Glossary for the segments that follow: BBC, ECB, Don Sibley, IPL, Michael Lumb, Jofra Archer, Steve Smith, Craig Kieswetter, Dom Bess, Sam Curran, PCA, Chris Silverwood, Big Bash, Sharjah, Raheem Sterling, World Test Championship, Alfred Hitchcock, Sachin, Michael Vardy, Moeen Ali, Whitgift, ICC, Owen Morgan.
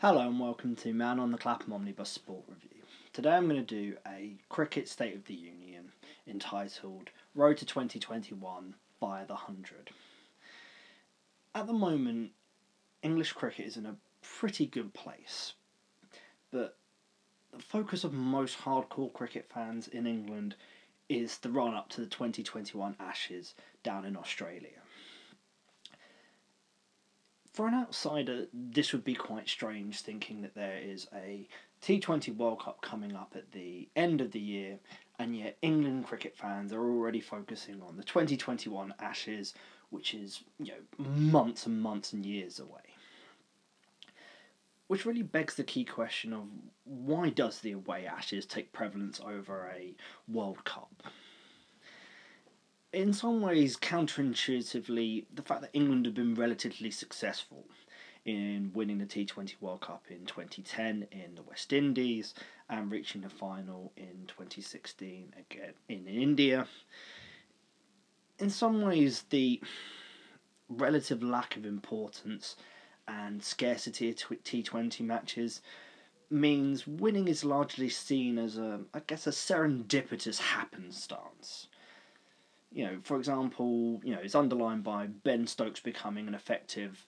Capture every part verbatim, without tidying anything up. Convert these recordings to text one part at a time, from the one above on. Hello and welcome to Man on the Clapham Omnibus Sport Review. Today I'm going to do a cricket State of the Union entitled Road to twenty twenty-one via the one hundred. At the moment, English cricket is in a pretty good place, but the focus of most hardcore cricket fans in England is the run-up to the twenty twenty-one Ashes down in Australia. For an outsider, this would be quite strange, thinking that there is a T twenty World Cup coming up at the end of the year, and yet England cricket fans are already focusing on the twenty twenty-one Ashes, which is, you know, months and months and years away. Which really begs the key question of why does the away Ashes take prevalence over a World Cup? In some ways, counterintuitively, the fact that England have been relatively successful in winning the T twenty World Cup in twenty ten in the West Indies and reaching the final in twenty sixteen again in India. In some ways, the relative lack of importance and scarcity of T twenty matches means winning is largely seen as a, I guess, a serendipitous happenstance. You know, for example, you know, it's underlined by Ben Stokes becoming an effective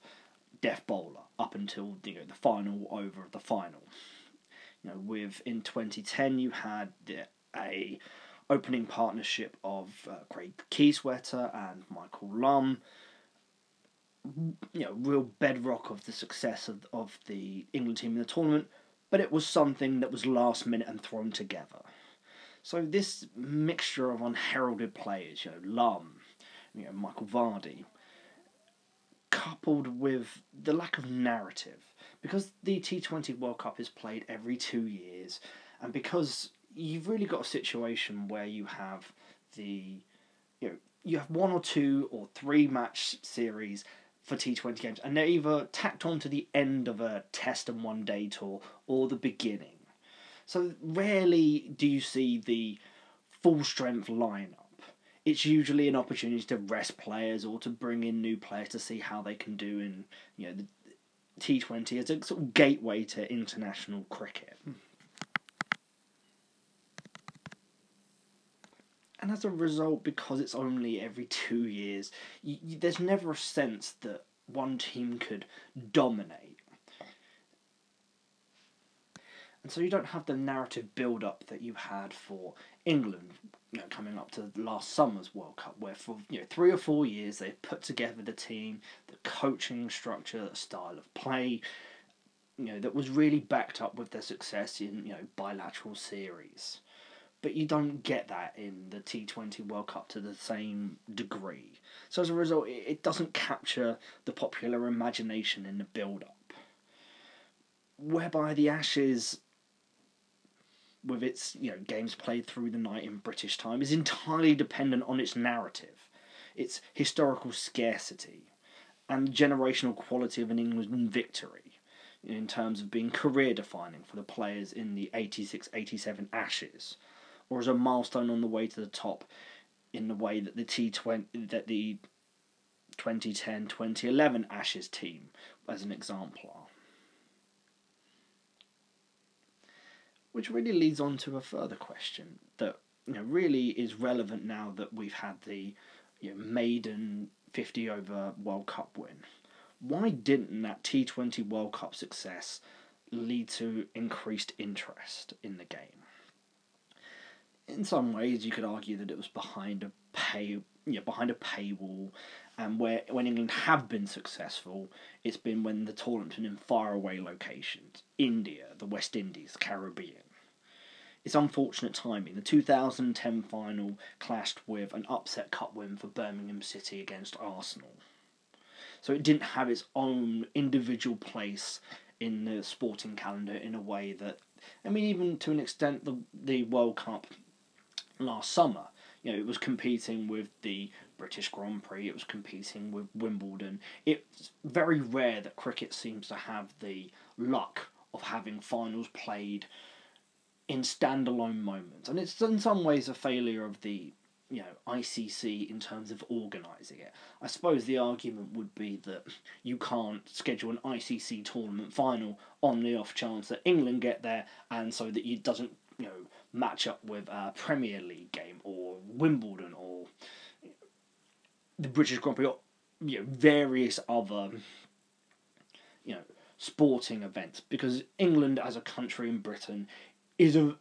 death bowler up until, you know, the final over of the final. You know, with in twenty ten you had a opening partnership of uh, Craig Kieswetter and Michael Lumb. You know, real bedrock of the success of of the England team in the tournament, but it was something that was last minute and thrown together. So this mixture of unheralded players, you know, Lumb, you know, Michael Vardy, coupled with the lack of narrative, because the T twenty World Cup is played every two years, and because you've really got a situation where you have the, you know, you have one or two or three match series for T twenty games, and they're either tacked on to the end of a test and one day tour or the beginning. So rarely do you see the full-strength lineup. It's usually an opportunity to rest players or to bring in new players to see how they can do in, you know, the T twenty as a sort of gateway to international cricket. And as a result, because it's only every two years, you, you, there's never a sense that one team could dominate. And so you don't have the narrative build-up that you had for England, you know, coming up to last summer's World Cup, where for, you know, three or four years they put together the team, the coaching structure, the style of play, you know, that was really backed up with their success in, you know, bilateral series. But you don't get that in the T twenty World Cup to the same degree. So as a result, it doesn't capture the popular imagination in the build-up. Whereby the Ashes, with its, you know, games played through the night in British time, is entirely dependent on its narrative, its historical scarcity, and the generational quality of an England victory in terms of being career-defining for the players in the eighty-six eighty-seven Ashes, or as a milestone on the way to the top in the way that the T twenty that the twenty ten twenty eleven Ashes team, as an example, are. Which really leads on to a further question that, you know, really is relevant now that we've had the, you know, maiden fifty over World Cup win. Why didn't that T twenty World Cup success lead to increased interest in the game? In some ways, you could argue that it was behind a pay, you know, behind a paywall, and where when England have been successful, it's been when the tournament's been in faraway locations: India, the West Indies, Caribbean. It's unfortunate timing. The two thousand ten final clashed with an upset cup win for Birmingham City against Arsenal, so it didn't have its own individual place in the sporting calendar in a way that, I mean, even to an extent, the the World Cup last summer, you know, it was competing with the British Grand Prix, it was competing with Wimbledon. It's very rare that cricket seems to have the luck of having finals played in standalone moments, and it's in some ways a failure of the, you know, I C C in terms of organising it. I suppose the argument would be that you can't schedule an I C C tournament final on the off chance that England get there, and so that it doesn't, you know, match up with a Premier League game or Wimbledon or the British Grand Prix or, you know, various other, you know, sporting events, because England as a country in Britain is a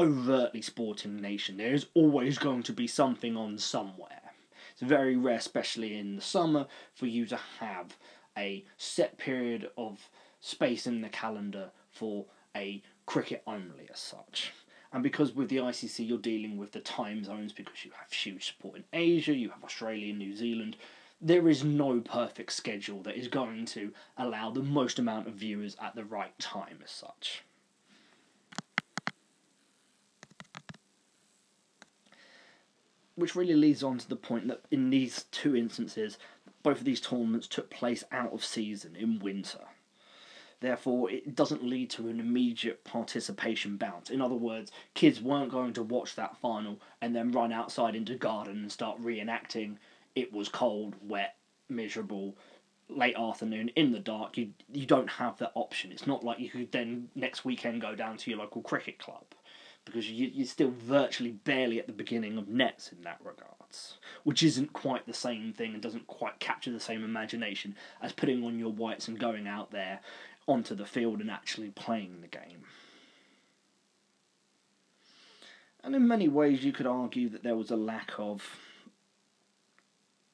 overtly sporting nation. There is always going to be something on somewhere. It's very rare, especially in the summer, for you to have a set period of space in the calendar for a cricket only as such. And because with the I C C you're dealing with the time zones, because you have huge support in Asia, you have Australia and New Zealand, there is no perfect schedule that is going to allow the most amount of viewers at the right time as such. Which really leads on to the point that in these two instances, both of these tournaments took place out of season in winter. Therefore, it doesn't lead to an immediate participation bounce. In other words, kids weren't going to watch that final and then run outside into garden and start reenacting it was cold, wet, miserable, late afternoon, in the dark. You, you don't have that option. It's not like you could then next weekend go down to your local cricket club, because you, you're still virtually barely at the beginning of nets in that regards, which isn't quite the same thing and doesn't quite capture the same imagination as putting on your whites and going out there onto the field and actually playing the game. And in many ways you could argue that there was a lack of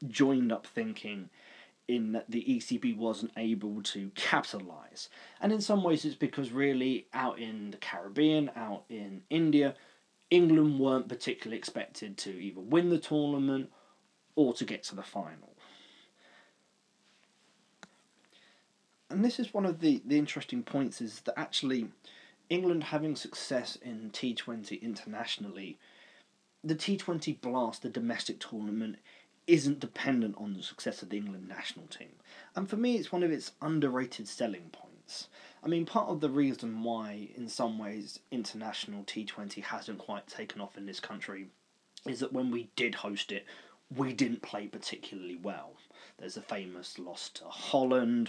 joined up thinking in that the E C B wasn't able to capitalise. And in some ways it's because really out in the Caribbean, out in India, England weren't particularly expected to either win the tournament or to get to the final. And this is one of the, the interesting points, is that actually England having success in T twenty internationally, the T twenty Blast, the domestic tournament, isn't dependent on the success of the England national team. And for me, it's one of its underrated selling points. I mean, part of the reason why, in some ways, international T twenty hasn't quite taken off in this country is that when we did host it, we didn't play particularly well. There's a famous loss to Holland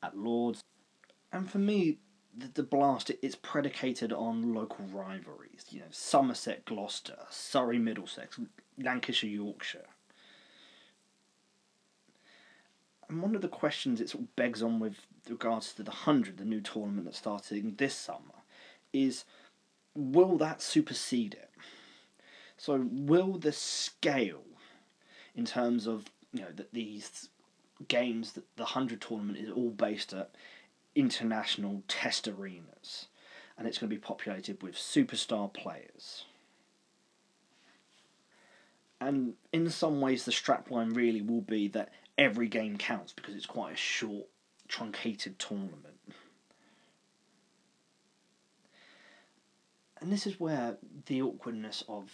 at Lord's. And for me, the, the Blast, it's predicated on local rivalries. You know, Somerset, Gloucester, Surrey, Middlesex, Lancashire, Yorkshire. And one of the questions it sort of begs on with regards to the one hundred, the new tournament that's starting this summer, is will that supersede it? So will the scale, in terms of, you know, that these games, that the one hundred tournament is all based at international test arenas, and it's going to be populated with superstar players. And in some ways the strapline really will be that every game counts, because it's quite a short, truncated tournament. And this is where the awkwardness of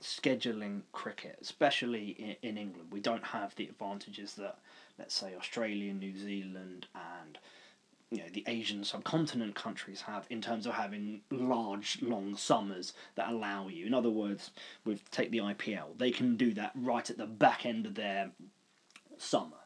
scheduling cricket, especially in, in England, we don't have the advantages that, let's say, Australia, New Zealand and, you know, the Asian subcontinent countries have, in terms of having large, long summers that allow you. In other words, with take the I P L, they can do that right at the back end of their summer.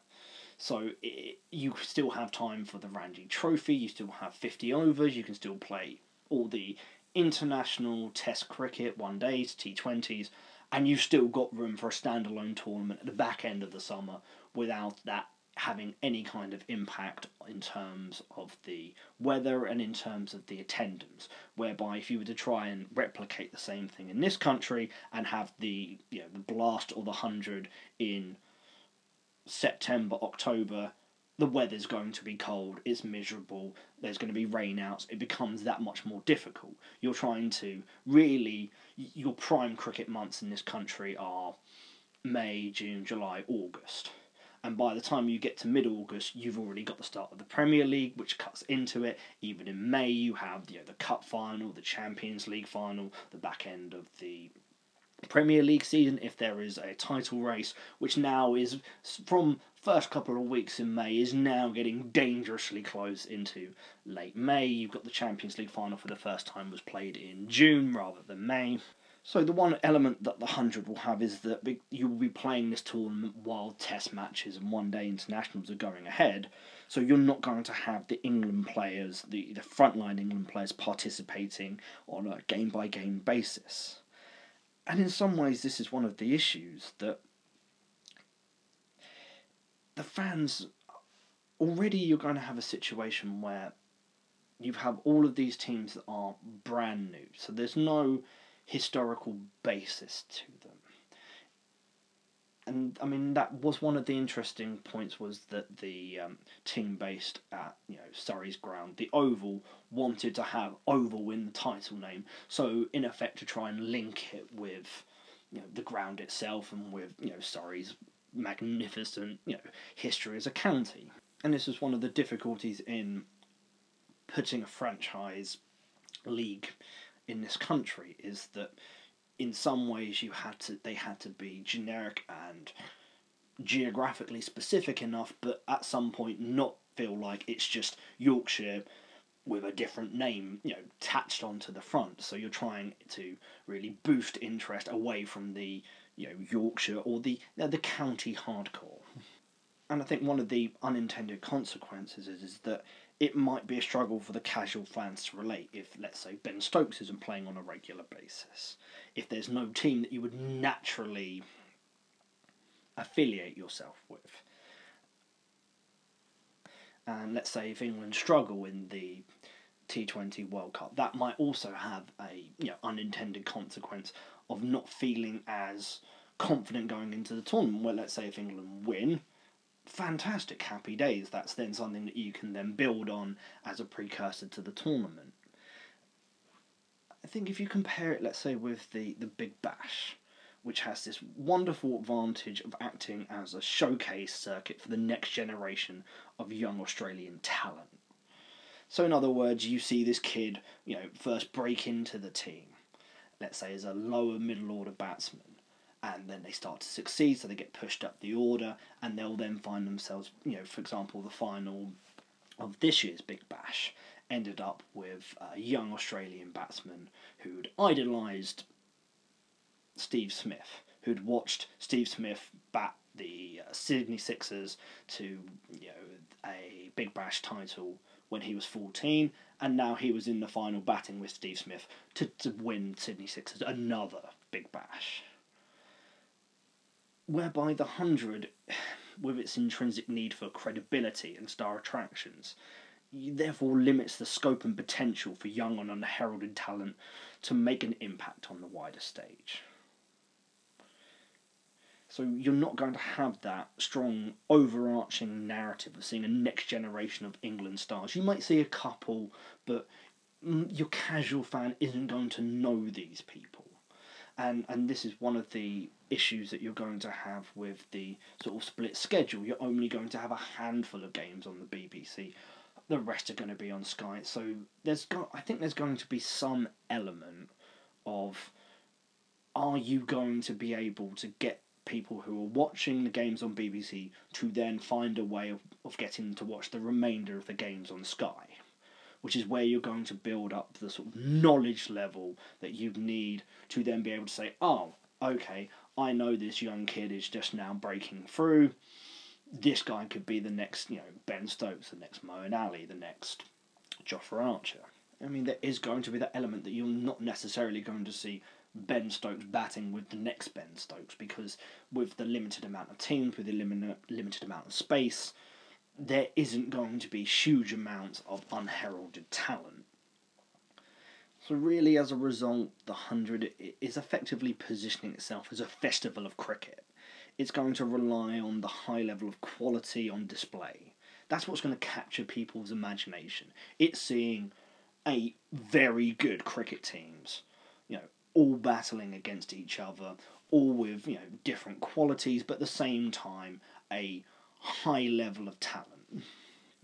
So it, you still have time for the Ranji Trophy, you still have fifty overs, you can still play all the international test cricket, one days, T twenties, and you've still got room for a standalone tournament at the back end of the summer without that having any kind of impact in terms of the weather and in terms of the attendance, whereby if you were to try and replicate the same thing in this country and have the, you know, the Blast or the one hundred in September, October, the weather's going to be cold, it's miserable, there's going to be rainouts, it becomes that much more difficult. You're trying to really, your prime cricket months in this country are May, June, July, August. And by the time you get to mid-August, you've already got the start of the Premier League, which cuts into it. Even in May, you have, you know, the Cup final, the Champions League final, the back end of the Premier League season, if there is a title race, which now is, from first couple of weeks in May, is now getting dangerously close into late May. You've got the Champions League final for the first time was played in June rather than May. So the one element that the one hundred will have is that you will be playing this tournament while test matches and one-day internationals are going ahead. So you're not going to have the England players, the, the frontline England players, participating on a game-by-game basis. And in some ways, this is one of the issues, that the fans, already you're going to have a situation where you have all of these teams that are brand new. So there's no historical basis to them. And, I mean, that was one of the interesting points, was that the um, team based at, you know, Surrey's ground, the Oval, wanted to have Oval in the title name. So, in effect, to try and link it with, you know, the ground itself and with, you know, Surrey's magnificent, you know, history as a county. And this was one of the difficulties in putting a franchise league in this country, is that in some ways you had to they had to be generic and geographically specific enough, but at some point not feel like it's just Yorkshire with a different name, you know, attached onto the front. So you're trying to really boost interest away from the, you know, Yorkshire or the, you know, the county hardcore. And I think one of the unintended consequences is, is that it might be a struggle for the casual fans to relate if, let's say, Ben Stokes isn't playing on a regular basis. If there's no team that you would naturally affiliate yourself with. And let's say if England struggle in the T twenty World Cup, that might also have a, you know, unintended consequence of not feeling as confident going into the tournament. Well, let's say if England win, fantastic, happy days. That's then something that you can then build on as a precursor to the tournament. I think if you compare it, let's say, with the, the Big Bash, which has this wonderful advantage of acting as a showcase circuit for the next generation of young Australian talent. So in other words, you see this kid, you know, first break into the team, let's say as a lower middle order batsman. And then they start to succeed, so they get pushed up the order, and they'll then find themselves, you know, for example, the final of this year's Big Bash ended up with a young Australian batsman who'd idolised Steve Smith, who'd watched Steve Smith bat the uh, Sydney Sixers to, you know, a Big Bash title when he was fourteen, and now he was in the final batting with Steve Smith to, to win Sydney Sixers another Big Bash. Whereby the one hundred, with its intrinsic need for credibility and star attractions, therefore limits the scope and potential for young and unheralded talent to make an impact on the wider stage. So you're not going to have that strong overarching narrative of seeing a next generation of England stars. You might see a couple, but your casual fan isn't going to know these people. And and this is one of the issues that you're going to have with the sort of split schedule. You're only going to have a handful of games on the B B C. The rest are going to be on Sky. So there's go- I think there's going to be some element of, are you going to be able to get people who are watching the games on B B C to then find a way of, of getting them to watch the remainder of the games on Sky? Which is where you're going to build up the sort of knowledge level that you need to then be able to say, oh, okay, I know this young kid is just now breaking through. This guy could be the next, you know, Ben Stokes, the next Moeen Ali, the next Jofra Archer. I mean, there is going to be that element that you're not necessarily going to see Ben Stokes batting with the next Ben Stokes, because with the limited amount of teams, with the lim- limited amount of space, there isn't going to be huge amounts of unheralded talent. So really, as a result, the one hundred is effectively positioning itself as a festival of cricket. It's going to rely on the high level of quality on display. That's what's going to capture people's imagination. It's seeing eight very good cricket teams, you know, all battling against each other, all with, you know, different qualities, but at the same time, a high level of talent. You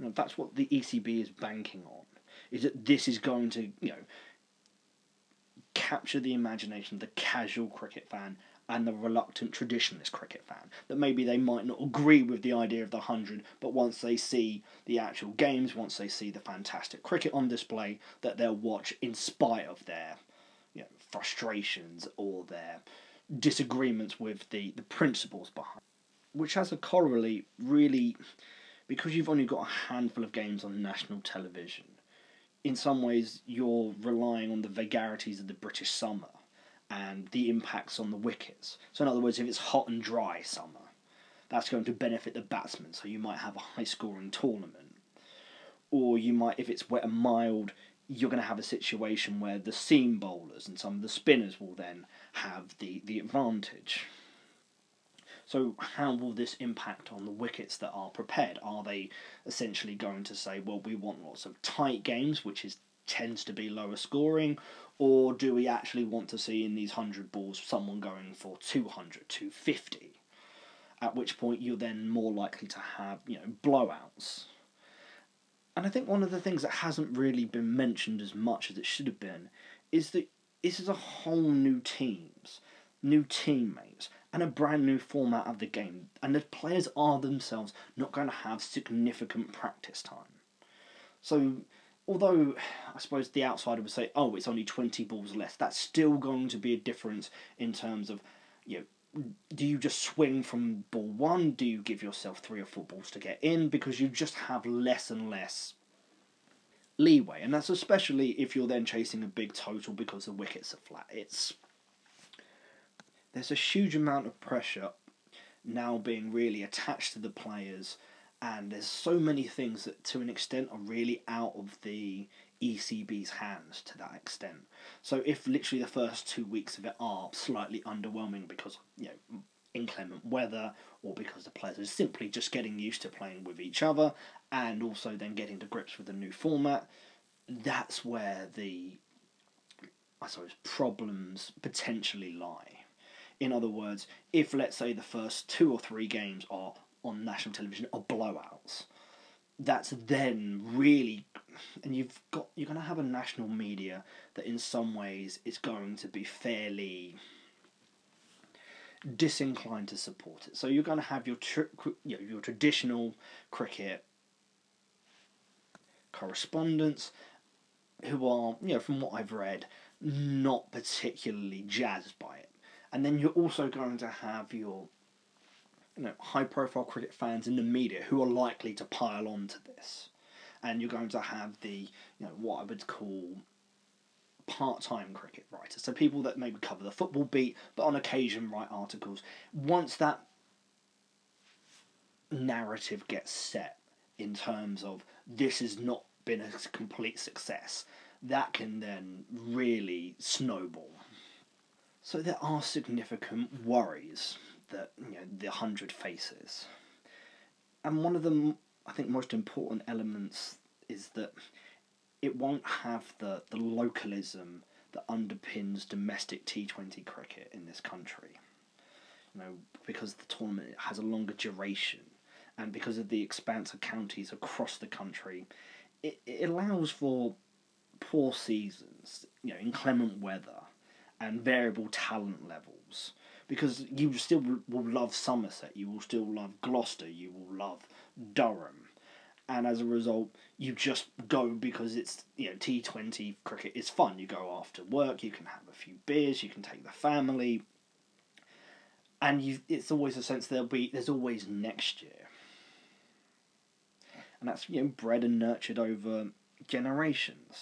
know, that's what the E C B is banking on, is that this is going to, you know, capture the imagination of the casual cricket fan and the reluctant traditionalist cricket fan, that maybe they might not agree with the idea of the hundred, but once they see the actual games, once they see the fantastic cricket on display, that they'll watch in spite of their, you know, frustrations or their disagreements with the, the principles behind it. Which has a corollary, really, because you've only got a handful of games on national television, in some ways you're relying on the vagaries of the British summer and the impacts on the wickets. So in other words, if it's hot and dry summer, that's going to benefit the batsmen, so you might have a high-scoring tournament. Or you might, if it's wet and mild, you're going to have a situation where the seam bowlers and some of the spinners will then have the, the advantage. So how will this impact on the wickets that are prepared? Are they essentially going to say, well, we want lots of tight games, which is tends to be lower scoring, or do we actually want to see in these one hundred balls someone going for two hundred, two fifty? At which point you're then more likely to have, you know, blowouts. And I think one of the things that hasn't really been mentioned as much as it should have been is that this is a whole new teams, new teammates, and a brand new format of the game, and the players are themselves not going to have significant practice time. So although I suppose the outsider would say, oh, it's only twenty balls less, that's still going to be a difference in terms of, you know, do you just swing from ball one? Do you give yourself three or four balls to get in? Because you just have less and less leeway. And that's especially if you're then chasing a big total because the wickets are flat. It's there's a huge amount of pressure now being really attached to the players. And there's so many things that, to an extent, are really out of the E C B's hands to that extent. So if literally the first two weeks of it are slightly underwhelming because, you know, inclement weather, or because the players are simply just getting used to playing with each other and also then getting to grips with the new format, that's where the, I suppose, problems potentially lie. In other words, if, let's say, the first two or three games are on national television are blowouts, that's then really, and you've got you're going to have a national media that in some ways is going to be fairly disinclined to support it. So you're going to have your tri- you know, your traditional cricket correspondents who are, you know, from what I've read, not particularly jazzed by it, and then you're also going to have your You know, high-profile cricket fans in the media who are likely to pile on to this, and you're going to have the, you know, what I would call part-time cricket writers, so people that maybe cover the football beat but on occasion write articles. Once that narrative gets set in terms of this has not been a complete success, that can then really snowball. So there are significant worries that, you know, the hundred faces. And one of the, I think, most important elements is that it won't have the, the localism that underpins domestic T twenty cricket in this country. You know, because the tournament has a longer duration, and because of the expanse of counties across the country, it, it allows for poor seasons, you know, inclement weather, and variable talent levels. Because you still will love Somerset, you will still love Gloucester, you will love Durham. And as a result, you just go because it's, you know, T twenty cricket is fun. You go after work, you can have a few beers, you can take the family. And you, it's always a sense there'll be, there's always next year. And that's, you know, bred and nurtured over generations.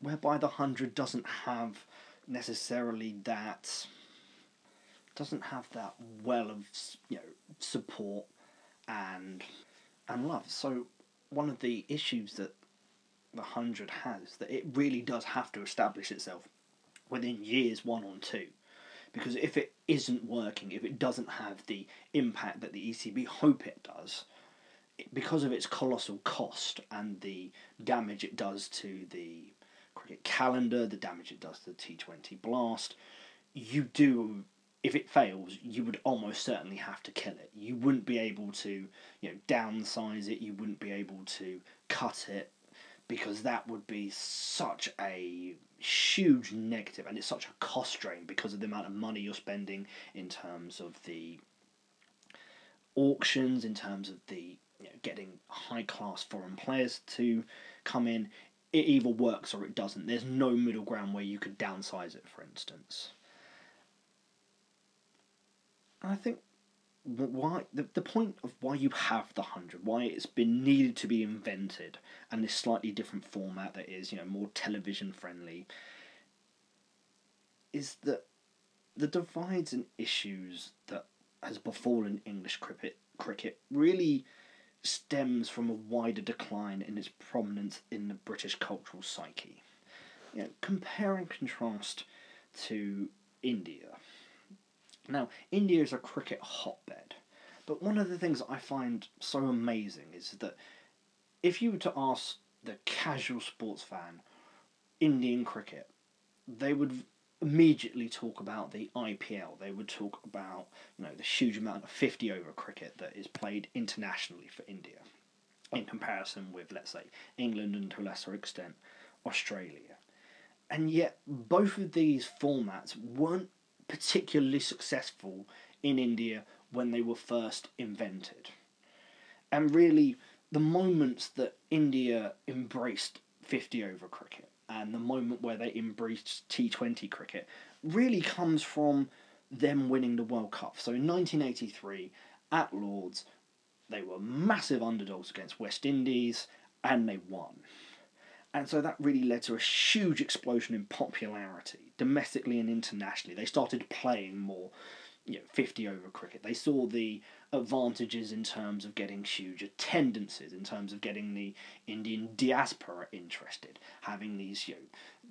Whereby the hundred doesn't have necessarily that doesn't have that well of, you know, support and and love. So one of the issues that the hundred has, that it really does have to establish itself within years one or two, because if it isn't working, if it doesn't have the impact that the E C B hope it does, because of its colossal cost and the damage it does to the cricket calendar, the damage it does to the T twenty blast, you do, if it fails, you would almost certainly have to kill it. You wouldn't be able to, you know, downsize it, you wouldn't be able to cut it, because that would be such a huge negative, and it's such a cost drain because of the amount of money you're spending in terms of the auctions, in terms of the you know, getting high-class foreign players to come in. It either works or it doesn't. There's no middle ground where you could downsize it, for instance. And I think why the, the point of why you have the hundred, why it's been needed to be invented, and this slightly different format that is, you know, more television friendly, is that the divides and issues that has befallen English cricket cricket really stems from a wider decline in its prominence in the British cultural psyche. You know, compare and contrast to India. Now, India is a cricket hotbed, but one of the things I find so amazing is that if you were to ask the casual sports fan Indian cricket, they would immediately talk about the I P L. They would talk about, you know, the huge amount of fifty over cricket that is played internationally for India in comparison with, let's say, England and to a lesser extent Australia. And yet both of these formats weren't particularly successful in India when they were first invented. And really the moments that India embraced fifty over cricket and the moment where they embraced T twenty cricket really comes from them winning the World Cup. So in nineteen eighty-three, at Lord's, they were massive underdogs against West Indies, and they won. And so that really led to a huge explosion in popularity, domestically and internationally. They started playing more, you know, fifty over cricket. They saw the advantages in terms of getting huge attendances, in terms of getting the Indian diaspora interested, having these, you know,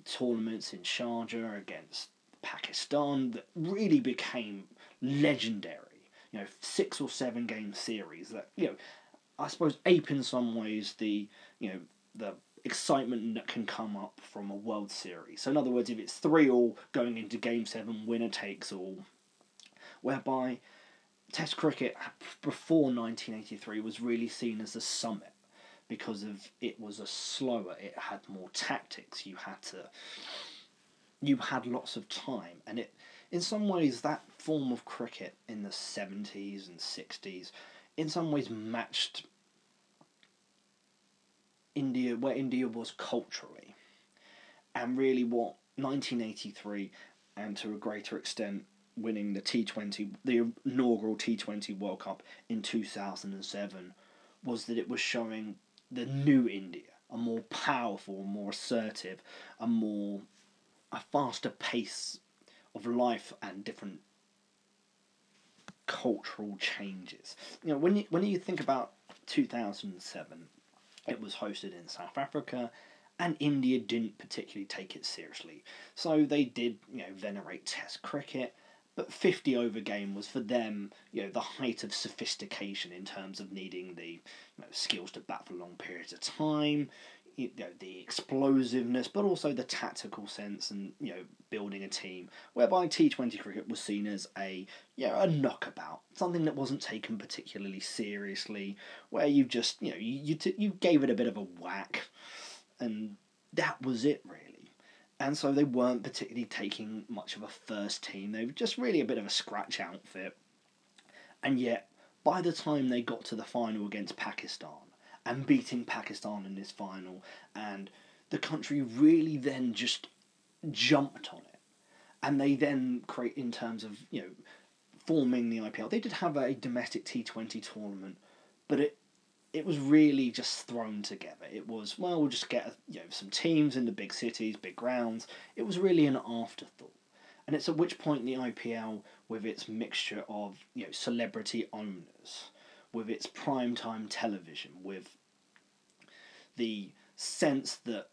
tournaments in Sharjah against Pakistan that really became legendary. You know, six or seven game series that, you know, I suppose ape in some ways the, you know, the excitement that can come up from a World Series. So in other words, if it's three all going into game seven, winner takes all, whereby Test cricket before nineteen eighty-three was really seen as the summit because of it was a slower, it had more tactics, you had to, you had lots of time, and it, in some ways, that form of cricket in the seventies and sixties, in some ways matched India, where India was culturally, and really what nineteen eighty-three, and to a greater extent, winning the T twenty, the inaugural T twenty World Cup in two thousand seven, was that it was showing the new India, a more powerful, more assertive, a more, a faster pace of life and different cultural changes. You know, when you, when you think about two thousand seven, it was hosted in South Africa, and India didn't particularly take it seriously. So they did, you know, venerate Test cricket, but fifty over game was for them, you know, the height of sophistication in terms of needing the, you know, skills to bat for long periods of time, you know, the explosiveness, but also the tactical sense and, you know, building a team, whereby T twenty cricket was seen as a, you know, a knockabout, something that wasn't taken particularly seriously, where you just, you know, you you, t- you gave it a bit of a whack, and that was it, really. And so they weren't particularly taking much of a first team. They were just really a bit of a scratch outfit. And yet, by the time they got to the final against Pakistan, and beating Pakistan in this final, and the country really then just jumped on it. And they then create, in terms of, you know, forming the I P L, they did have a domestic T twenty tournament, but it It was really just thrown together. It was, well, we'll just get, you know, some teams in the big cities, big grounds. It was really an afterthought. And it's at which point the I P L, with its mixture of, you know, celebrity owners, with its primetime television, with the sense that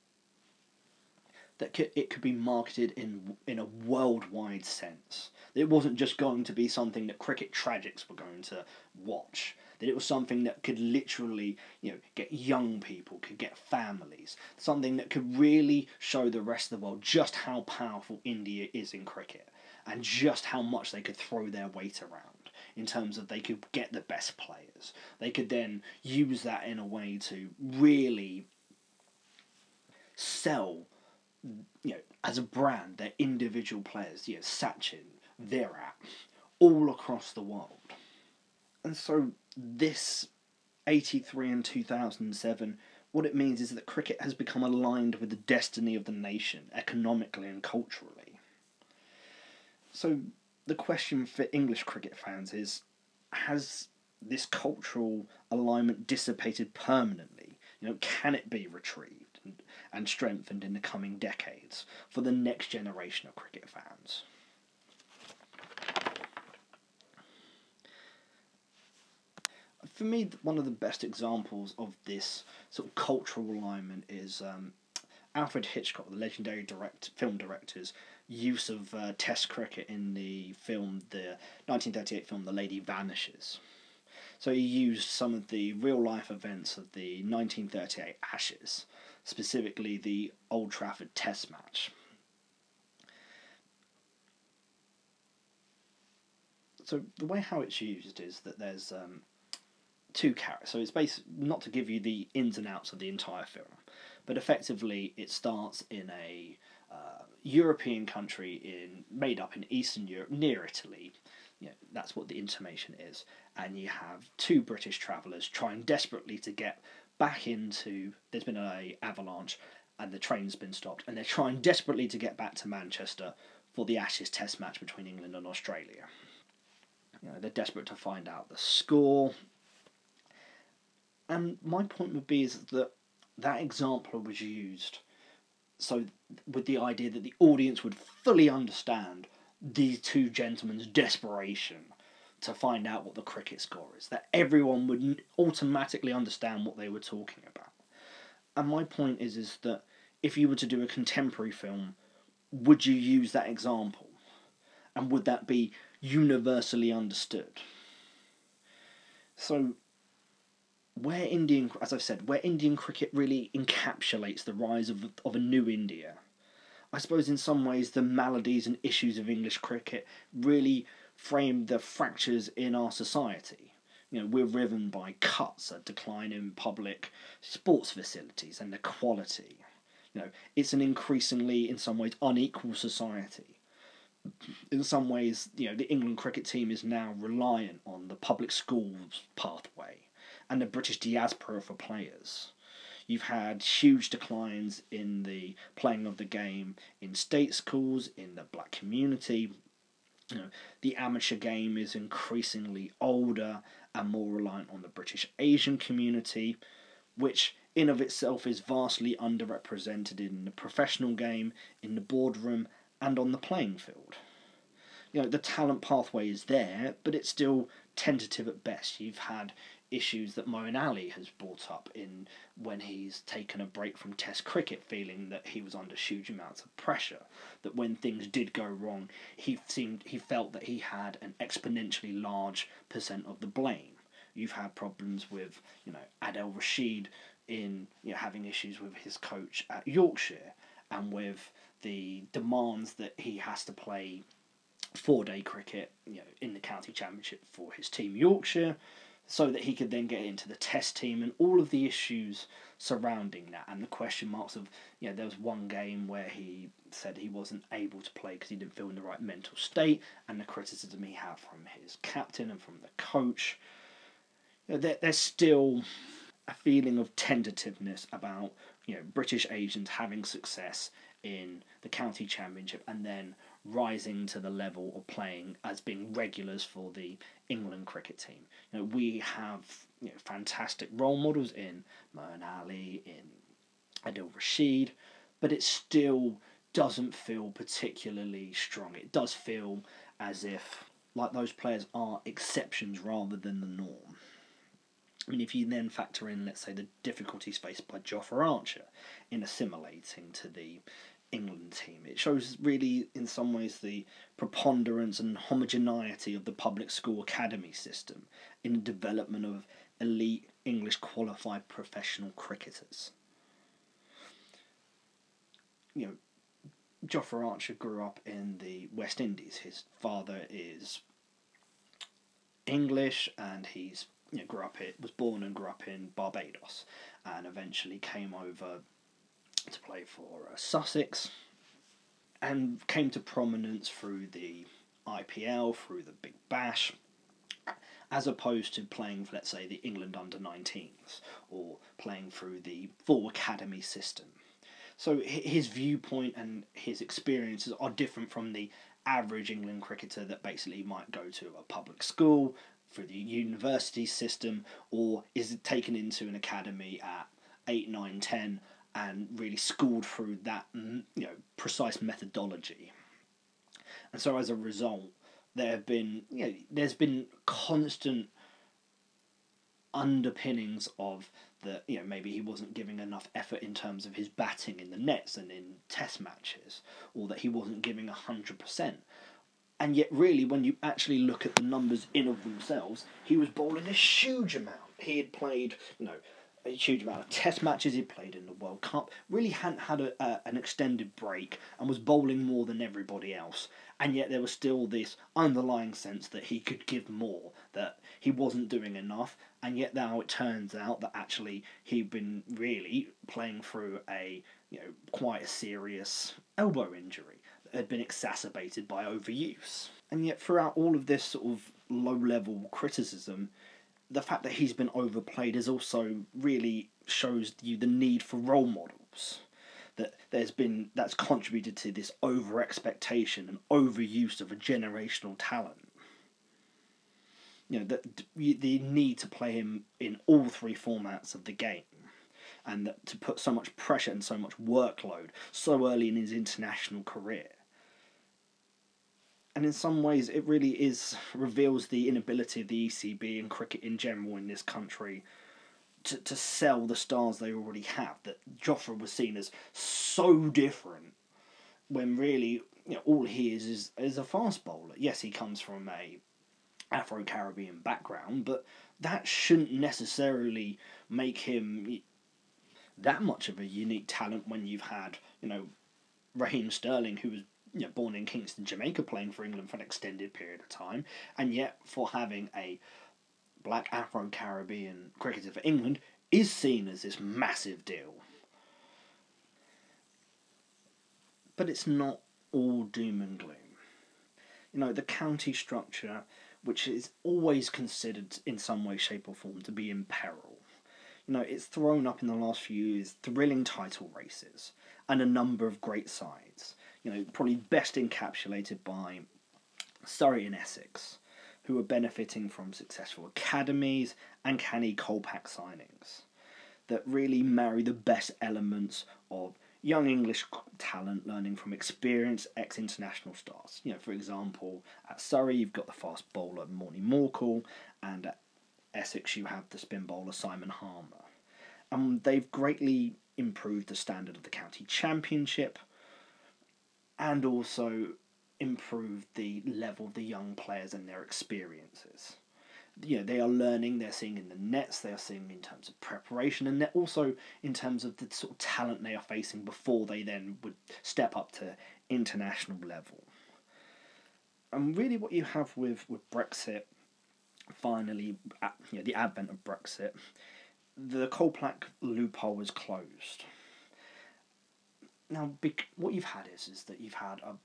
that it could be marketed in in a worldwide sense. It wasn't just going to be something that cricket tragics were going to watch. That it was something that could literally, you know, get young people, could get families. Something that could really show the rest of the world just how powerful India is in cricket. And just how much they could throw their weight around. In terms of they could get the best players. They could then use that in a way to really sell, you know, as a brand, their individual players, you know, Sachin, Virat, all across the world. And so this eighty-three and two thousand seven, what it means is that cricket has become aligned with the destiny of the nation, economically and culturally. So the question for English cricket fans is, has this cultural alignment dissipated permanently? You know, can it be retrieved and, and strengthened in the coming decades for the next generation of cricket fans? For me, one of the best examples of this sort of cultural alignment is um, Alfred Hitchcock, the legendary direct film director's use of uh, Test cricket in the film, the nineteen thirty-eight film, The Lady Vanishes. So he used some of the real-life events of the nineteen thirty-eight Ashes, specifically the Old Trafford Test match. So the way how it's used is that there's um, two characters. So it's based, not to give you the ins and outs of the entire film, but effectively it starts in a uh, European country in made up in Eastern Europe, near Italy. You know, that's what the intimation is. And you have two British travellers trying desperately to get back into... There's been an avalanche and the train's been stopped. And they're trying desperately to get back to Manchester for the Ashes Test match between England and Australia. You know, they're desperate to find out the score. And my point would be is that that example was used so with the idea that the audience would fully understand these two gentlemen's desperation to find out what the cricket score is, that everyone would automatically understand what they were talking about. And my point is, is that if you were to do a contemporary film, would you use that example? And would that be universally understood? So where Indian, as I've said, where Indian cricket really encapsulates the rise of, of a new India, I suppose in some ways the maladies and issues of English cricket really frame the fractures in our society. You know, we're riven by cuts, a decline in public sports facilities and the quality. You know, it's an increasingly, in some ways, unequal society. In some ways, you know, the England cricket team is now reliant on the public schools pathway and the British diaspora for players. You've had huge declines in the playing of the game in state schools, in the black community. You know, the amateur game is increasingly older and more reliant on the British Asian community, which in of itself is vastly underrepresented in the professional game, in the boardroom, and on the playing field. You know, the talent pathway is there, but it's still tentative at best. You've had issues that Moeen Ali has brought up in when he's taken a break from Test cricket, feeling that he was under huge amounts of pressure, that when things did go wrong, he seemed he felt that he had an exponentially large percent of the blame. You've had problems with, you know, Adil Rashid in, you know, having issues with his coach at Yorkshire and with the demands that he has to play four-day cricket, you know, in the county championship for his team Yorkshire, so that he could then get into the Test team, and all of the issues surrounding that and the question marks of, you know, there was one game where he said he wasn't able to play because he didn't feel in the right mental state, and the criticism he had from his captain and from the coach. You know, there, there's still a feeling of tentativeness about, you know, British Asians having success in the county championship and then rising to the level of playing as being regulars for the England cricket team. You know, we have, you know, fantastic role models in Moeen Ali, in Adil Rashid, but it still doesn't feel particularly strong. It does feel as if, like, those players are exceptions rather than the norm. I mean, if you then factor in, let's say, the difficulties faced by Jofra Archer in assimilating to the England team, it shows really in some ways the preponderance and homogeneity of the public school academy system in the development of elite English qualified professional cricketers. You know, Jofra Archer grew up in the West Indies. His father is English, and he's, you know, grew up it was born and grew up in Barbados, and eventually came over to play for uh, Sussex, and came to prominence through the I P L, through the Big Bash, as opposed to playing for, let's say, the England under nineteens, or playing through the full academy system. So his viewpoint and his experiences are different from the average England cricketer that basically might go to a public school, through the university system, or is taken into an academy at eight, nine, ten and really schooled through that, you know, precise methodology. And so as a result, there have been, you know, there's been constant underpinnings of the, you know, maybe he wasn't giving enough effort in terms of his batting in the nets and in test matches, or that he wasn't giving one hundred percent. And yet really, when you actually look at the numbers in of themselves, he was bowling a huge amount. He had played, you know, a huge amount of test matches, he played in the World Cup, really hadn't had a, uh, an extended break, and was bowling more than everybody else. And yet there was still this underlying sense that he could give more, that he wasn't doing enough, and yet now it turns out that actually he'd been really playing through a, you know, quite a serious elbow injury that had been exacerbated by overuse. And yet throughout all of this sort of low-level criticism, the fact that he's been overplayed is also really shows you the need for role models. That there's been, that's contributed to this over expectation and overuse of a generational talent. You know, that the need to play him in all three formats of the game, and that to put so much pressure and so much workload so early in his international career. And in some ways, it really is reveals the inability of the E C B and cricket in general in this country to, to sell the stars they already have. That Jofra was seen as so different when really, you know, all he is is, is a fast bowler. Yes, he comes from a Afro-Caribbean background, but that shouldn't necessarily make him that much of a unique talent when you've had, you know, Raheem Sterling, who was, you know, born in Kingston, Jamaica, playing for England for an extended period of time, and yet for having a black Afro-Caribbean cricketer for England is seen as this massive deal. But it's not all doom and gloom. You know, the county structure, which is always considered in some way, shape or form to be in peril. You know, it's thrown up in the last few years thrilling title races and a number of great sides. You know, probably best encapsulated by Surrey and Essex, who are benefiting from successful academies and canny Kolpak signings that really marry the best elements of young English talent learning from experienced ex-international stars. You know, for example, at Surrey you've got the fast bowler Morning Morkel, and at Essex you have the spin bowler Simon Harmer. And they've greatly improved the standard of the county championship, and also improve the level of the young players and their experiences. You know, they are learning, they're seeing in the nets, they are seeing in terms of preparation, and they're also in terms of the sort of talent they are facing before they then would step up to international level. And really what you have with, with Brexit, finally, you know, the advent of Brexit, the Kolpak loophole was closed. Now, what you've had is, is that you've had a,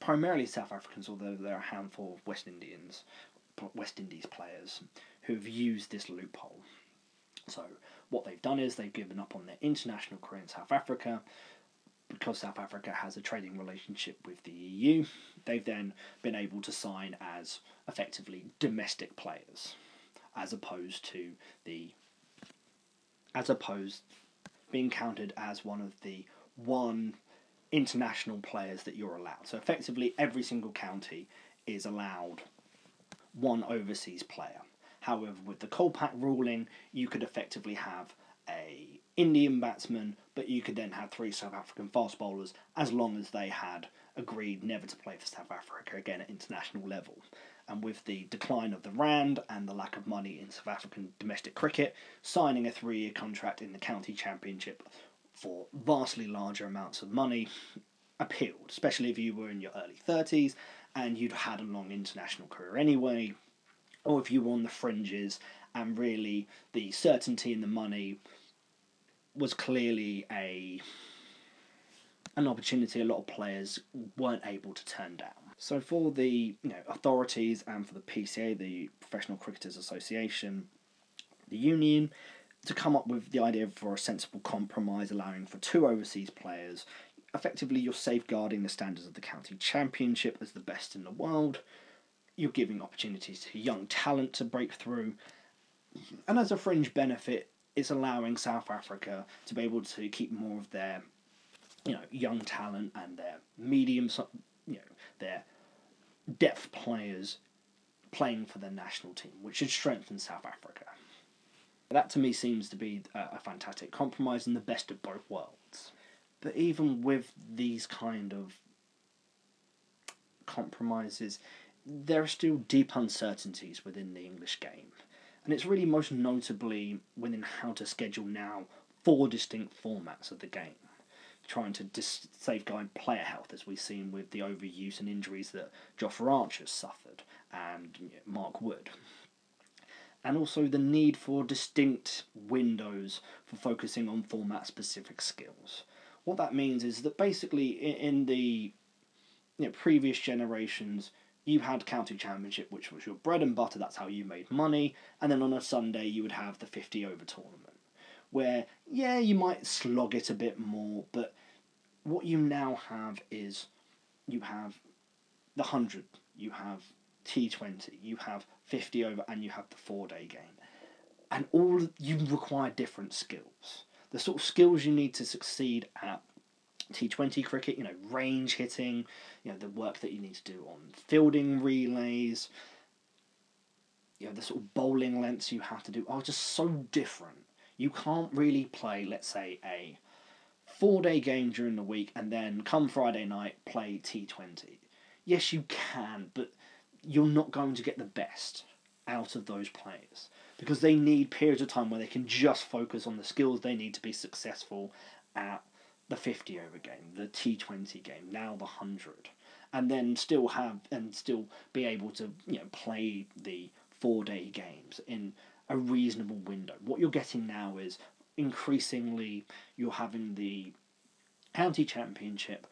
primarily South Africans, although there are a handful of West Indians, West Indies players, who have used this loophole. So what they've done is they've given up on their international career in South Africa, because South Africa has a trading relationship with the E U. They've then been able to sign as effectively domestic players, as opposed to the, as opposed being counted as one of the one international players that you're allowed. So effectively every single county is allowed one overseas player. However, with the Kolpak ruling, you could effectively have a Indian batsman, but you could then have three South African fast bowlers as long as they had agreed never to play for South Africa again at international level. And with the decline of the rand and the lack of money in South African domestic cricket, signing a three-year contract in the county championship for vastly larger amounts of money appealed, especially if you were in your early thirties and you'd had a long international career anyway, or if you were on the fringes and really the certainty in the money was clearly a an opportunity a lot of players weren't able to turn down. So for the you know authorities and for the P C A, the Professional Cricketers Association, the union, to come up with the idea for a sensible compromise allowing for two overseas players, effectively you're safeguarding the standards of the county championship as the best in the world, you're giving opportunities to young talent to break through, and as a fringe benefit, it's allowing South Africa to be able to keep more of their you know, young talent and their medium, you know, their depth players playing for their national team, which should strengthen South Africa. That to me seems to be a fantastic compromise and the best of both worlds. But even with these kind of compromises, there are still deep uncertainties within the English game. And it's really most notably within how to schedule now four distinct formats of the game, trying to dis- safeguard player health, as we've seen with the overuse and injuries that Jofra Archer suffered and you know, Mark Wood. And also the need for distinct windows for focusing on format-specific skills. What that means is that basically in the you know, previous generations, you had county championship, which was your bread and butter, that's how you made money, and then on a Sunday you would have the fifty-over tournament, where, yeah, you might slog it a bit more, but what you now have is you have the one hundred, you have T twenty, you have fifty-over, and you have the four-day game. And all you require different skills. The sort of skills you need to succeed at T twenty cricket, you know, range hitting, you know, the work that you need to do on fielding relays, you know, the sort of bowling lengths you have to do are just so different. You can't really play, let's say, a four-day game during the week and then come Friday night play T twenty. Yes, you can, but you're not going to get the best out of those players because they need periods of time where they can just focus on the skills they need to be successful at the fifty-over game, the T twenty game, now the one hundred, and then still have and still be able to you know play the four-day games in a reasonable window. What you're getting now is increasingly you're having the county championship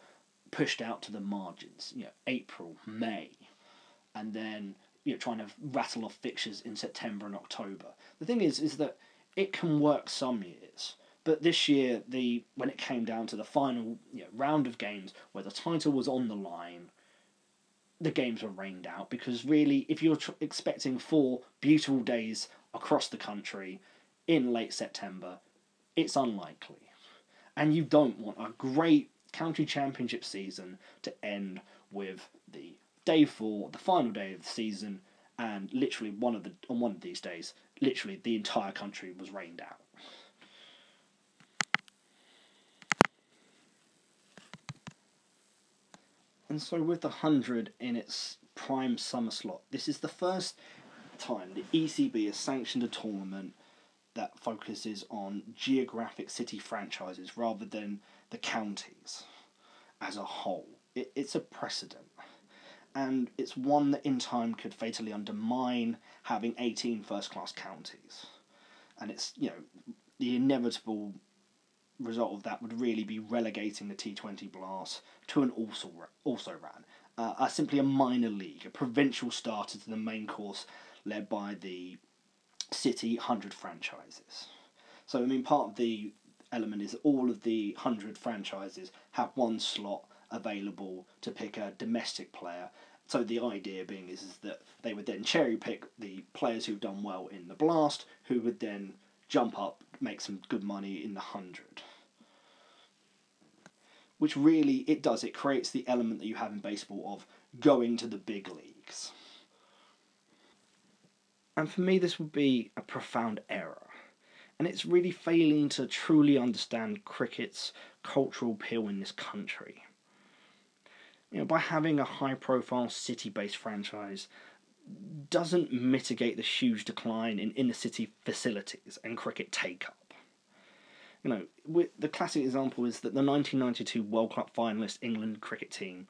pushed out to the margins, you know, April, May, and then you know trying to rattle off fixtures in September and October. The thing is, is that it can work some years, but this year the when it came down to the final you know, round of games where the title was on the line, the games were rained out because really, if you're tr- expecting four beautiful days across the country in late September, it's unlikely, and you don't want a great county championship season to end with the day four, the final day of the season, and literally one of the on one of these days, literally the entire country was rained out. And so with the one hundred in its prime summer slot, this is the first time the E C B has sanctioned a tournament that focuses on geographic city franchises rather than the counties as a whole. It, it's a precedent. And it's one that in time could fatally undermine having eighteen first-class counties. And it's, you know, the inevitable result of that would really be relegating the T twenty Blast to an also-ran, uh, uh, simply a minor league, a provincial starter to the main course led by the City one hundred franchises. So, I mean, part of the element is that all of the one hundred franchises have one slot available to pick a domestic player. So the idea being is, is that they would then cherry pick the players who've done well in the Blast, who would then jump up, make some good money in the one hundred. Which really, it does, it creates the element that you have in baseball of going to the big leagues. And for me, this would be a profound error. And it's really failing to truly understand cricket's cultural appeal in this country. You know, by having a high-profile city-based franchise doesn't mitigate the huge decline in inner-city facilities and cricket take-up. You know, with, the classic example is that the nineteen ninety-two World Cup finalist England cricket team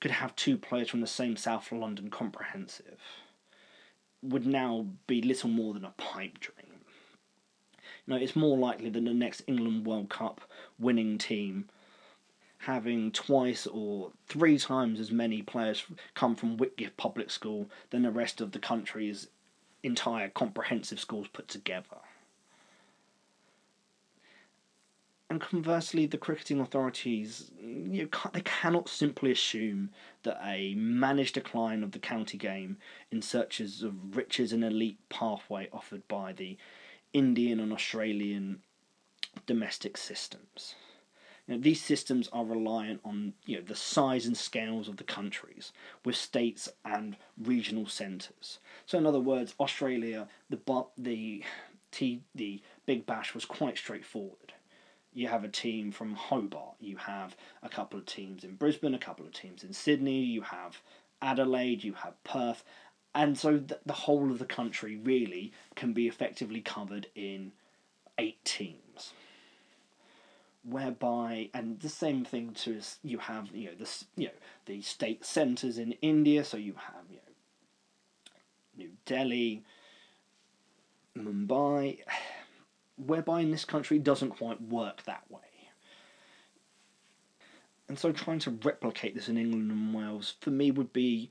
could have two players from the same South London comprehensive. Would now be little more than a pipe dream. You know, it's more likely that the next England World Cup winning team having twice or three times as many players come from Whitgift Public School than the rest of the country's entire comprehensive schools put together. And conversely, the cricketing authorities, you can't, they cannot simply assume that a managed decline of the county game in searches of riches and elite pathway offered by the Indian and Australian domestic systems. You know, these systems are reliant on you know the size and scales of the countries, with states and regional centres. So, in other words, Australia, the the T the Big Bash was quite straightforward. You have a team from Hobart, you have a couple of teams in Brisbane, a couple of teams in Sydney, you have Adelaide, you have Perth, and so th- the whole of the country really can be effectively covered in eight teams. Whereby, and the same thing to you have you know the you know the state centres in India, so you have you know New Delhi, Mumbai. Whereby in this country doesn't quite work that way. And so trying to replicate this in England and Wales, for me, would be,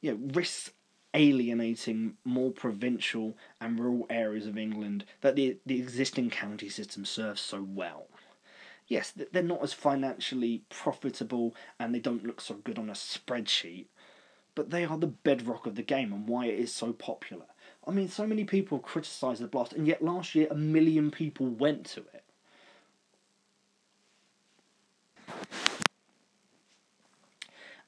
you know, risk alienating more provincial and rural areas of England that the, the existing county system serves so well. Yes, they're not as financially profitable and they don't look so good on a spreadsheet, but they are the bedrock of the game and why it is so popular. I mean, so many people criticise the Blast, and yet last year a million people went to it.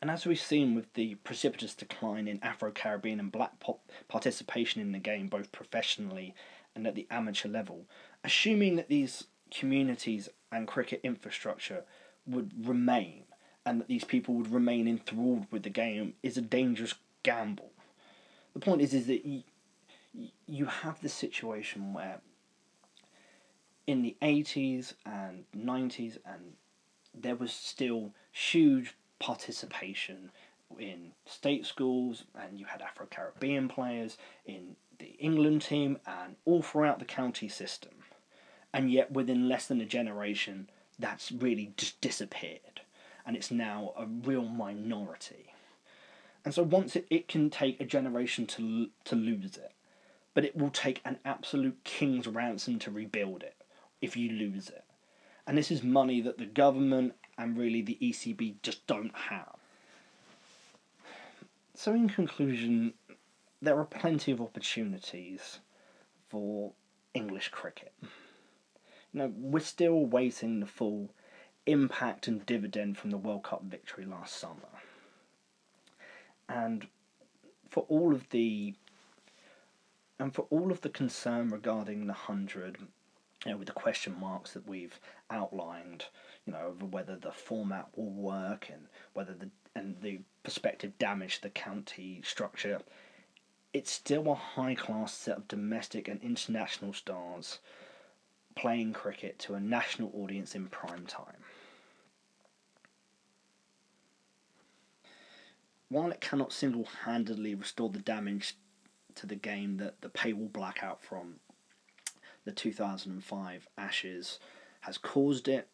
And as we've seen with the precipitous decline in Afro-Caribbean and black pop participation in the game, both professionally and at the amateur level, assuming that these communities and cricket infrastructure would remain, and that these people would remain enthralled with the game, is a dangerous gamble. The point is, is that you, you have this situation where in the eighties and nineties, and there was still huge participation in state schools, and you had Afro-Caribbean players in the England team and all throughout the county system. And yet within less than a generation, that's really just disappeared. And it's now a real minority. And so once it, it can take a generation to to lose it. But it will take an absolute king's ransom to rebuild it, if you lose it. And this is money that the government and really the E C B just don't have. So in conclusion, there are plenty of opportunities for English cricket. You know, we're still awaiting the full impact and dividend from the World Cup victory last summer. And for all of the And for all of the concern regarding the hundred, you know, with the question marks that we've outlined, you know, over whether the format will work and whether the and the prospective damage to the county structure, it's still a high-class set of domestic and international stars playing cricket to a national audience in prime time. While it cannot single-handedly restore the damage to the game that the paywall blackout from the two thousand five Ashes has caused it,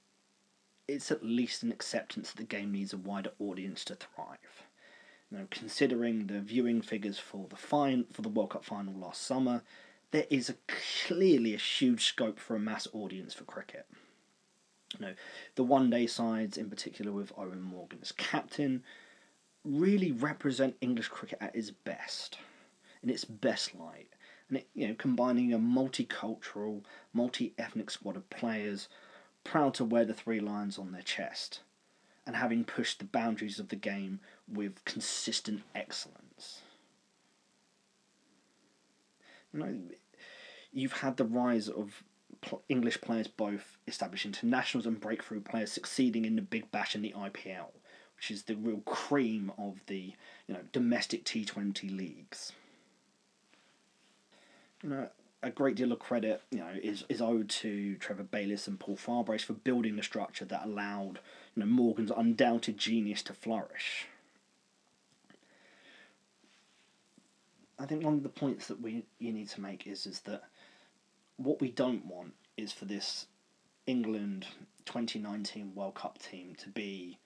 it's at least an acceptance that the game needs a wider audience to thrive. Now, considering the viewing figures for the fin- for the World Cup final last summer, there is a clearly a huge scope for a mass audience for cricket. You know, the one-day sides, in particular with Owen Morgan as captain, really represent English cricket at its best. In its best light, and it, you know, combining a multicultural, multi-ethnic squad of players, proud to wear the three lions on their chest, and having pushed the boundaries of the game with consistent excellence. You know, you've had the rise of pl- English players, both established internationals and breakthrough players, succeeding in the Big Bash and the I P L, which is the real cream of the you know domestic T twenty leagues. You know, a great deal of credit, you know, is, is owed to Trevor Bayliss and Paul Farbrace for building the structure that allowed, you know, Morgan's undoubted genius to flourish. I think one of the points that we you need to make is is that what we don't want is for this England twenty nineteen World Cup team to be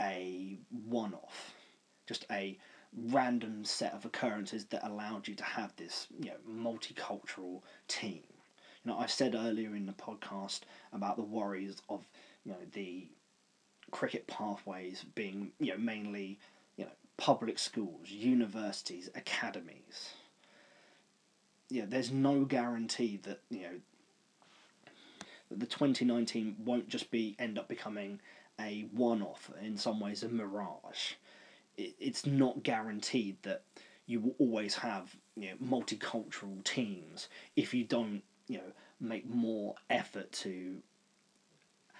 a one-off, just a random set of occurrences that allowed you to have this, you know, multicultural team. You know, I've said earlier in the podcast about the worries of, you know, the cricket pathways being, you know, mainly, you know, public schools, universities, academies. Yeah, there's no guarantee that, you know, that the twenty nineteen won't just be end up becoming a one-off, in some ways a mirage. It's not guaranteed that you will always have, you know, multicultural teams if you don't, you know, make more effort to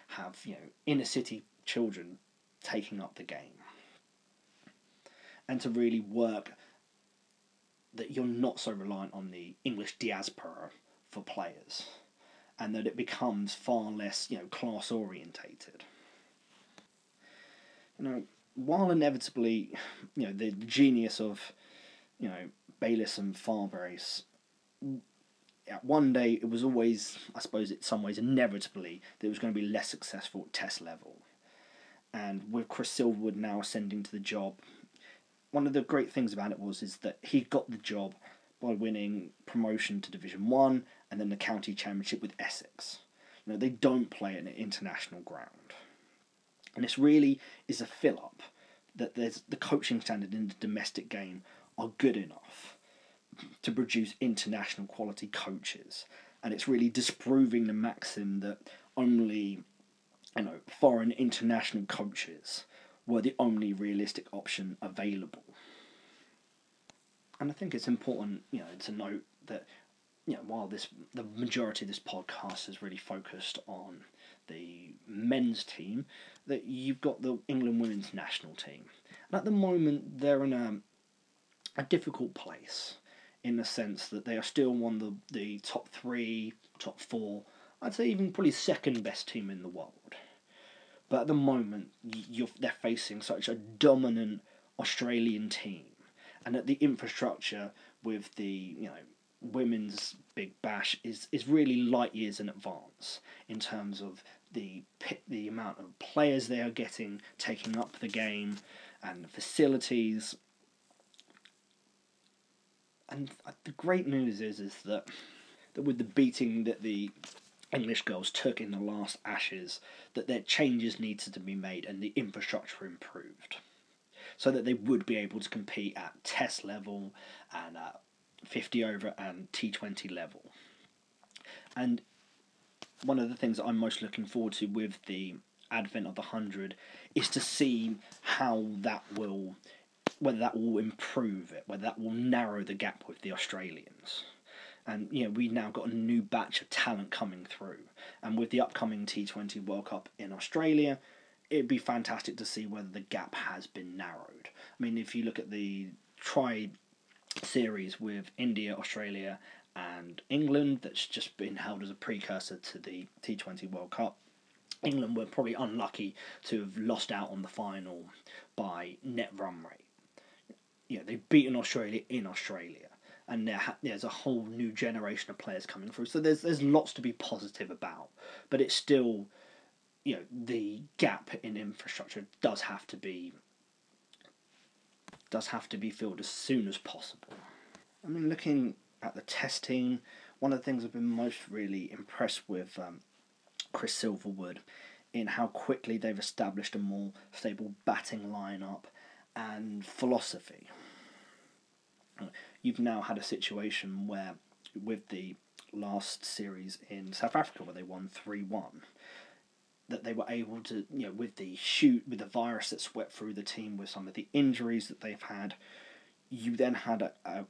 have, you know, inner city children taking up the game, and to really work that you're not so reliant on the English diaspora for players, and that it becomes far less, you know, class orientated. You know, while inevitably, you know, the genius of, you know, Bayliss and Farbrace, one day it was always, I suppose, in some ways inevitably, that it was going to be less successful at Test level. And with Chris Silverwood now ascending to the job, one of the great things about it was is that he got the job by winning promotion to Division One and then the county championship with Essex. You know, they don't play in an international ground. And this really is a fill-up, that there's the coaching standard in the domestic game are good enough to produce international quality coaches. And it's really disproving the maxim that only, you know, foreign international coaches were the only realistic option available. And I think it's important, you know, to note that, you know, while this the majority of this podcast is really focused on the men's team, that you've got the England women's national team. And at the moment, they're in a, a difficult place, in the sense that they are still one of the, the top three, top four, I'd say even probably second best team in the world. But at the moment, you're they're facing such a dominant Australian team, and that the infrastructure with the, you know, women's Big Bash is, is really light years in advance in terms of the the amount of players they are getting, taking up the game, and the facilities. And the great news is is that, that with the beating that the English girls took in the last Ashes, that their changes needed to be made and the infrastructure improved, so that they would be able to compete at Test level and at fifty over and T twenty level. And one of the things that I'm most looking forward to with the advent of the one hundred is to see how that will, whether that will improve it, whether that will narrow the gap with the Australians. And, you know, we've now got a new batch of talent coming through. And with the upcoming T twenty World Cup in Australia, it'd be fantastic to see whether the gap has been narrowed. I mean, if you look at the tri series with India, Australia and England that's just been held as a precursor to the T twenty World Cup, England were probably unlucky to have lost out on the final by net run rate. You know, they've beaten Australia in Australia, and there ha- there's a whole new generation of players coming through. So there's there's lots to be positive about, but it's still, you know, the gap in infrastructure does have to be does have to be filled as soon as possible. I mean, looking at the Test team, one of the things I've been most really impressed with um, Chris Silverwood in how quickly they've established a more stable batting lineup and philosophy. You've now had a situation where, with the last series in South Africa where they won three one, that they were able to, you know, with the shoot, with the virus that swept through the team, with some of the injuries that they've had, you then had a, a,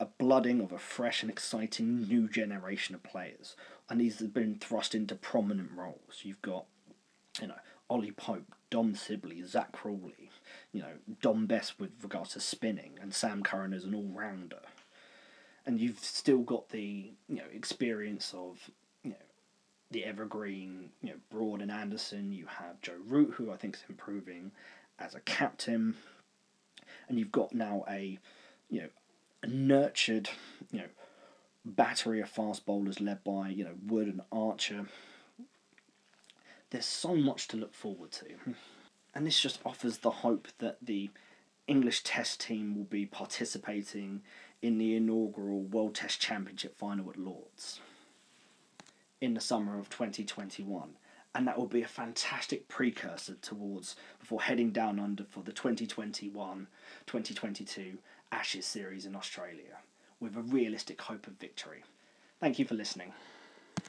a blooding of a fresh and exciting new generation of players. And these have been thrust into prominent roles. You've got, you know, Ollie Pope, Don Sibley, Zach Crawley, you know, Dom Bess with regards to spinning, and Sam Curran as an all-rounder. And you've still got the, you know, experience of the evergreen, you know, Broad and Anderson. You have Joe Root, who I think is improving as a captain, and you've got now a, you know, a nurtured, you know, battery of fast bowlers led by, you know, Wood and Archer, There's so much to look forward to. And this just offers the hope that the English Test team will be participating in the inaugural World Test Championship final at Lord's in the summer of twenty twenty-one. And that will be a fantastic precursor towards, before heading down under for the twenty twenty-one twenty twenty-two Ashes series in Australia, with a realistic hope of victory. Thank you for listening.